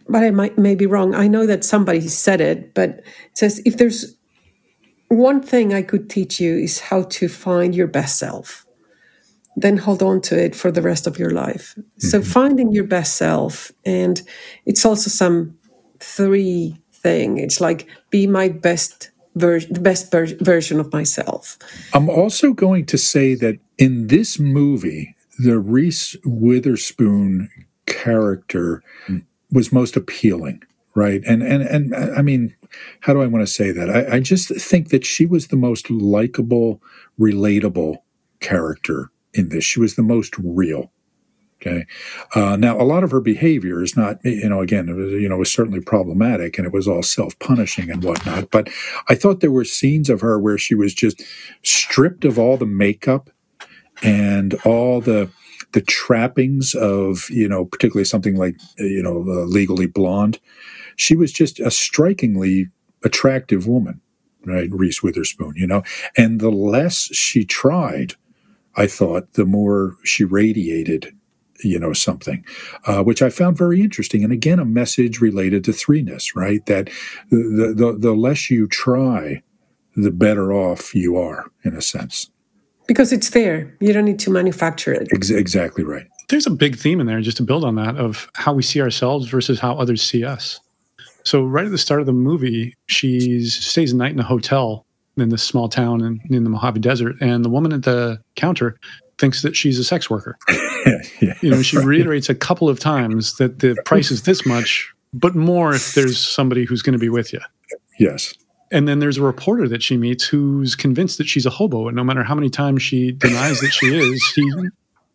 but I may be wrong. I know that somebody said it, but it says, if there's one thing I could teach you is how to find your best self, then hold on to it for the rest of your life. Mm-hmm. So finding your best self, and it's also some three thing. It's like, be my best version of myself. I'm also going to say that in this movie, the Reese Witherspoon character was most appealing, right? And I mean, how do I want to say that? I just think that she was the most likable, relatable character in this. She was the most real. Okay. Now, a lot of her behavior is not, you know, again, you know, was certainly problematic, and it was all self-punishing and whatnot. But I thought there were scenes of her where she was just stripped of all the makeup and all the trappings of, you know, particularly something like, you know, Legally Blonde. She was just a strikingly attractive woman, right? Reese Witherspoon, you know, and the less she tried, I thought, the more she radiated, you know, something, which I found very interesting. And again, a message related to threeness, right? That the less you try, the better off you are, in a sense. Because it's there. You don't need to manufacture it. Exactly right. There's a big theme in there, just to build on that, of how we see ourselves versus how others see us. So right at the start of the movie, she stays a night in a hotel in this small town in the Mojave Desert. And the woman at the counter thinks that she's a sex worker. Yeah, you know, she reiterates a couple of times that the price is this much, but more if there's somebody who's going to be with you. Yes. And then there's a reporter that she meets who's convinced that she's a hobo, and no matter how many times she denies that she is, he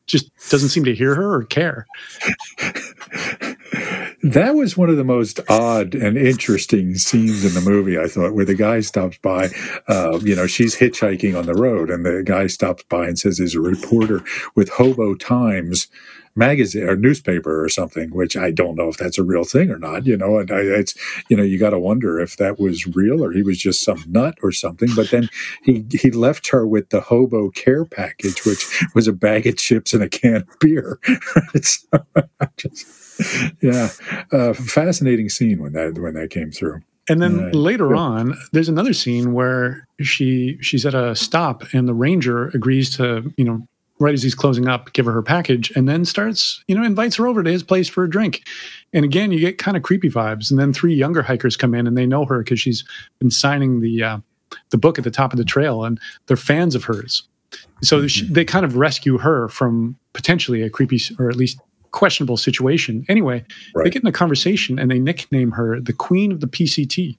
just doesn't seem to hear her or care. That was one of the most odd and interesting scenes in the movie, I thought, where the guy stops by, you know, she's hitchhiking on the road, and the guy stops by and says he's a reporter with Hobo Times magazine or newspaper or something, which I don't know if that's a real thing or not, you know, and it's, you know, you got to wonder if that was real or he was just some nut or something. But then he left her with the hobo care package, which was a bag of chips and a can of beer. It's fascinating scene when that came through. And then later on, there's another scene where she's at a stop and the ranger agrees to, you know, right as he's closing up, give her package, and then starts, you know, invites her over to his place for a drink. And again, you get kind of creepy vibes. And then three younger hikers come in, and they know her because she's been signing the book at the top of the trail, and they're fans of hers. So they kind of rescue her from potentially a creepy or at least questionable situation. Anyway, They get in a conversation, and they nickname her the Queen of the PCT,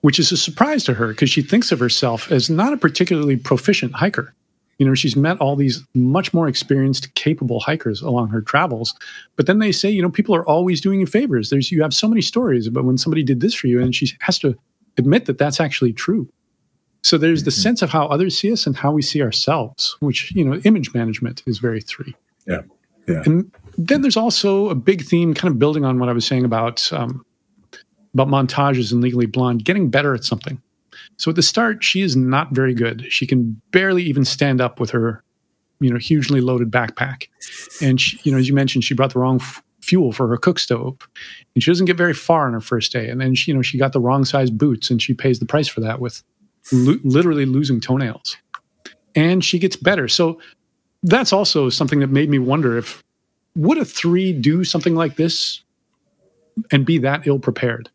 which is a surprise to her because she thinks of herself as not a particularly proficient hiker. You know, she's met all these much more experienced, capable hikers along her travels. But then they say, you know, people are always doing you favors. You have so many stories about when somebody did this for you, and she has to admit that that's actually true. So there's the sense of how others see us and how we see ourselves, which, you know, image management is very three. Yeah, yeah. And then there's also a big theme, kind of building on what I was saying about montages in Legally Blonde, getting better at something. So at the start, she is not very good. She can barely even stand up with her, you know, hugely loaded backpack. And, she, you know, as you mentioned, she brought the wrong fuel for her cook stove. And she doesn't get very far on her first day. And then, she, you know, she got the wrong size boots, and she pays the price for that with literally losing toenails. And she gets better. So that's also something that made me wonder if, would a three do something like this and be that ill-prepared?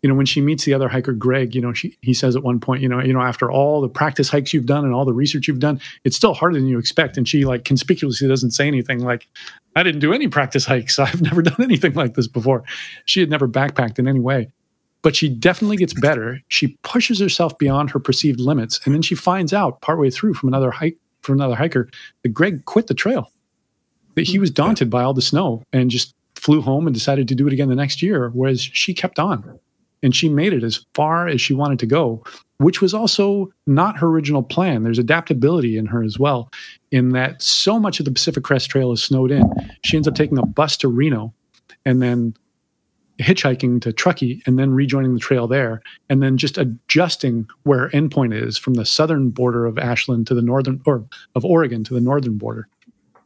You know, when she meets the other hiker, Greg, you know, he says at one point, you know, after all the practice hikes you've done and all the research you've done, it's still harder than you expect. And she, like, conspicuously doesn't say anything, like, I didn't do any practice hikes. I've never done anything like this before. She had never backpacked in any way. But she definitely gets better. She pushes herself beyond her perceived limits. And then she finds out partway through from another hiker that Greg quit the trail, that he was daunted by all the snow and just flew home and decided to do it again the next year, whereas she kept on. And she made it as far as she wanted to go, which was also not her original plan. There's adaptability in her as well, in that so much of the Pacific Crest Trail is snowed in. She ends up taking a bus to Reno and then hitchhiking to Truckee and then rejoining the trail there, and then just adjusting where endpoint is from the southern border of Ashland to the northern, or of Oregon to the northern border.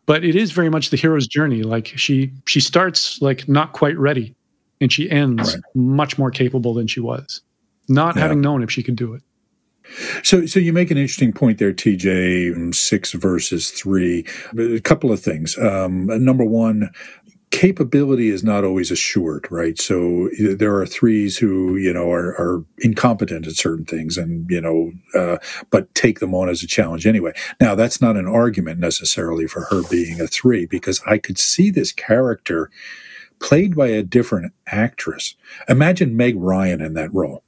But it is very much the hero's journey. Like she starts like not quite ready, and she ends much more capable than she was, not having known if she could do it. So you make an interesting point there, TJ, 6 versus 3. A couple of things. Number one, capability is not always assured, right? So there are 3s who, are incompetent at certain things and, but take them on as a challenge anyway. Now, that's not an argument necessarily for her being a 3, because I could see this character played by a different actress. Imagine Meg Ryan in that role,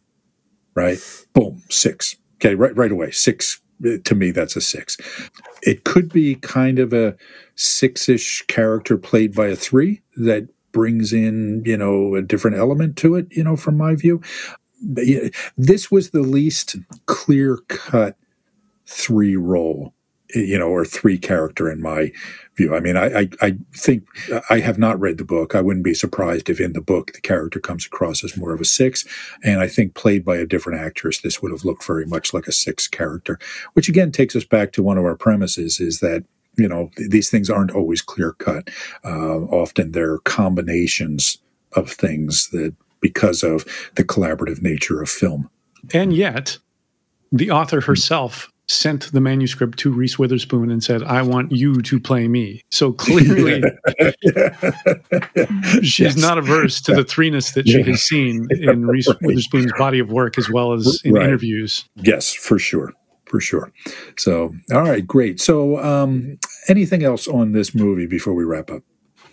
right? Boom, 6. Okay, right away, 6. To me, that's a 6. It could be kind of a 6-ish character played by a 3 that brings in, a different element to it, from my view. This was the least clear-cut 3 role, or 3 character in my view. I mean, I think I have not read the book. I wouldn't be surprised if in the book the character comes across as more of a 6. And I think played by a different actress, this would have looked very much like a 6 character, which again takes us back to one of our premises, is that, these things aren't always clear cut. Often they're combinations of things that, because of the collaborative nature of film. And yet the author herself sent the manuscript to Reese Witherspoon and said, "I want you to play me." So clearly, she's not averse to the 3-ness that she has seen in Reese Witherspoon's body of work, as well as in interviews. Yes, for sure. For sure. So, all right, great. So, anything else on this movie before we wrap up?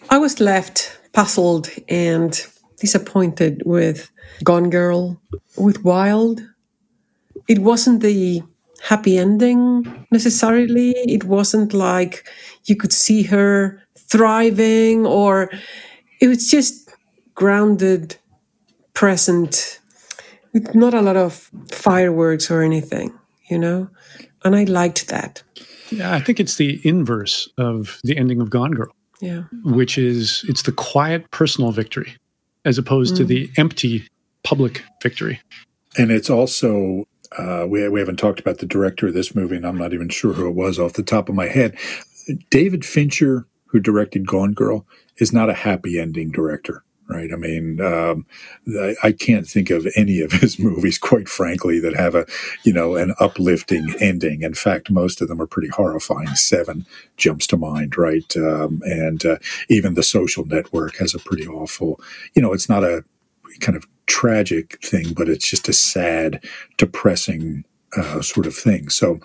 I was left puzzled and disappointed with Gone Girl, with Wild. It wasn't the happy ending necessarily. It wasn't like you could see her thriving, or it was just grounded, present, with not a lot of fireworks or anything, and I liked that. Yeah, I think it's the inverse of the ending of Gone Girl, which is it's the quiet personal victory as opposed to the empty public victory. And it's also we haven't talked about the director of this movie, and I'm not even sure who it was off the top of my head. David Fincher, who directed Gone Girl, is not a happy ending director, right? I mean, I can't think of any of his movies, quite frankly, that have an uplifting ending. In fact, most of them are pretty horrifying. 7 jumps to mind, right? And even The Social Network has a pretty awful, it's not a kind of tragic thing, but it's just a sad, depressing sort of thing. So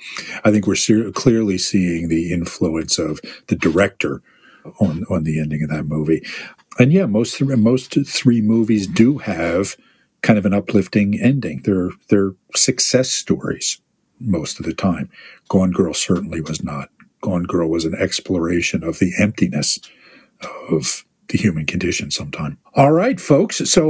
I think we're clearly seeing the influence of the director on the ending of that movie. And yeah, most three movies do have kind of an uplifting ending. They're success stories most of the time. Gone Girl certainly was not. Gone Girl was an exploration of the emptiness of the human condition sometime. All right, folks. So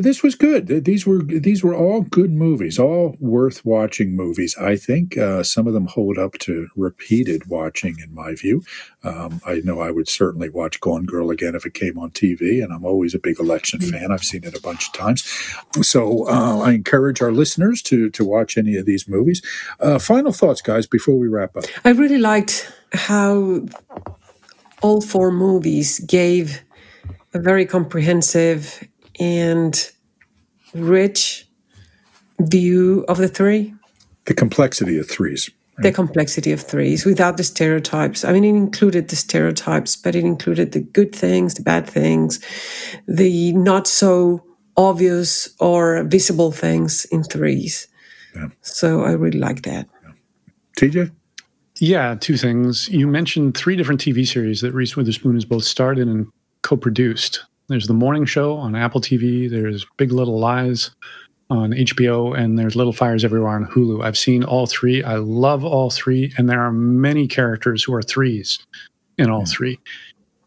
this was good. These were all good movies, all worth watching movies, I think. Some of them hold up to repeated watching, in my view. I know I would certainly watch Gone Girl again if it came on TV, and I'm always a big Election fan. I've seen it a bunch of times. So I encourage our listeners to watch any of these movies. Final thoughts, guys, before we wrap up. I really liked how all 4 movies gave a very comprehensive and rich view of the 3. The complexity of 3s. Right? The complexity of 3s without the stereotypes. I mean, it included the stereotypes, but it included the good things, the bad things, the not so obvious or visible things in 3s. Yeah. So I really like that. Yeah. TJ? Yeah, 2 things. You mentioned 3 different TV series that Reese Witherspoon has both starred in and co-produced. There's The Morning Show on Apple TV. There's Big Little Lies on HBO, and there's Little Fires Everywhere on Hulu. I've seen all three. I love all three, and there are many characters who are threes in all three.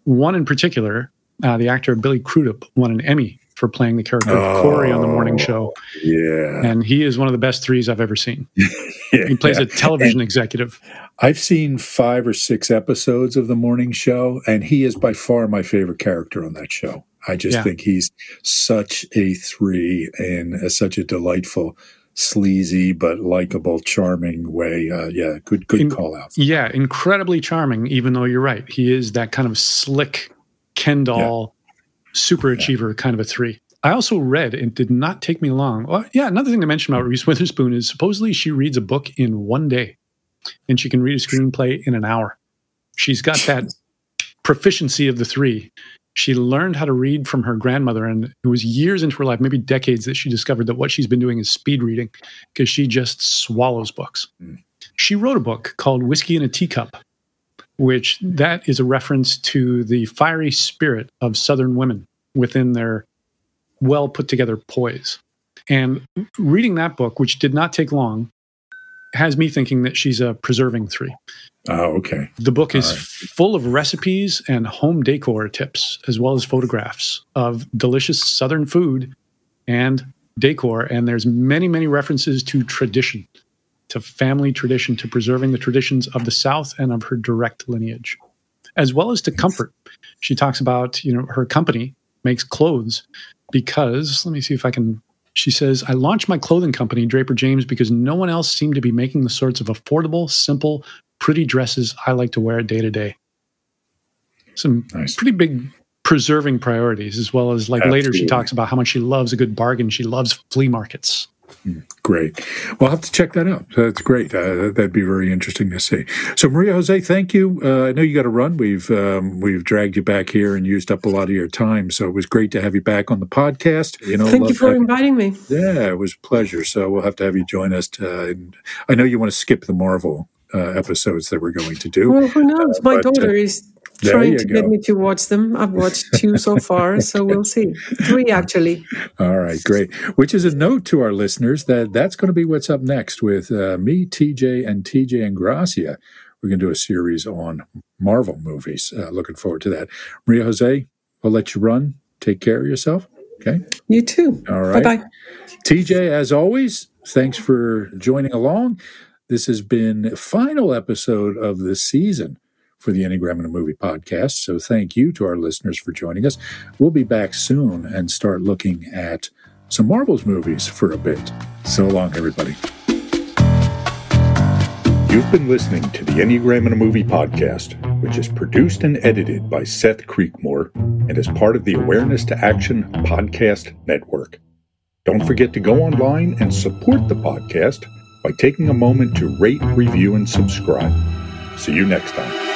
One in particular, the actor Billy Crudup won an Emmy for playing the character of Corey on The Morning Show. Yeah. And he is one of the best threes I've ever seen. He plays a television executive. I've seen 5 or 6 episodes of The Morning Show, and he is by far my favorite character on that show. I just think he's such a three and such a delightful, sleazy, but likable, charming way. Good call out. Yeah, incredibly charming, even though you're right. He is that kind of slick Ken doll, super achiever kind of a three. I also read, it did not take me long. Well, another thing to mention about Reese Witherspoon is supposedly she reads a book in one day and she can read a screenplay in an hour. She's got that proficiency of the three. She learned how to read from her grandmother, and it was years into her life, maybe decades, that she discovered that what she's been doing is speed reading because she just swallows books. She wrote a book called Whiskey in a Teacup, which that is a reference to the fiery spirit of Southern women within their well-put-together poise. And reading that book, which did not take long, has me thinking that she's a preserving three. Oh, okay. The book is full of recipes and home decor tips, as well as photographs of delicious Southern food and decor. And there's many, many references to tradition, to family tradition, to preserving the traditions of the South and of her direct lineage, as well as to comfort. She talks about, her company makes clothes because, let me see if I can... She says, I launched my clothing company, Draper James, because no one else seemed to be making the sorts of affordable, simple, pretty dresses I like to wear day to day. Some pretty big preserving priorities, as well as later she talks about how much she loves a good bargain. She loves flea markets. Great. Well, I'll have to check that out. That's great. That'd be very interesting to see. So, María José, thank you. I know you got to run. We've dragged you back here and used up a lot of your time. So it was great to have you back on the podcast. Thank you for inviting me. Yeah, it was a pleasure. So we'll have to have you join us. And I know you want to skip the Marvel episodes that we're going to do. Well, who knows? My daughter is trying to get me to watch them. I've watched 2 so far, so we'll see. 3, actually. All right, great. Which is a note to our listeners that's going to be what's up next with me, TJ and Gracia. We're going to do a series on Marvel movies. Looking forward to that. María José, I'll let you run. Take care of yourself. Okay? You too. All right. Bye-bye. TJ, as always, thanks for joining along. This has been the final episode of the season for the Enneagram in a Movie podcast. So thank you to our listeners for joining us. We'll be back soon and start looking at some Marvel's movies for a bit. So long, everybody. You've been listening to the Enneagram in a Movie podcast, which is produced and edited by Seth Creekmore and is part of the Awareness to Action podcast network. Don't forget to go online and support the podcast by taking a moment to rate, review, and subscribe. See you next time.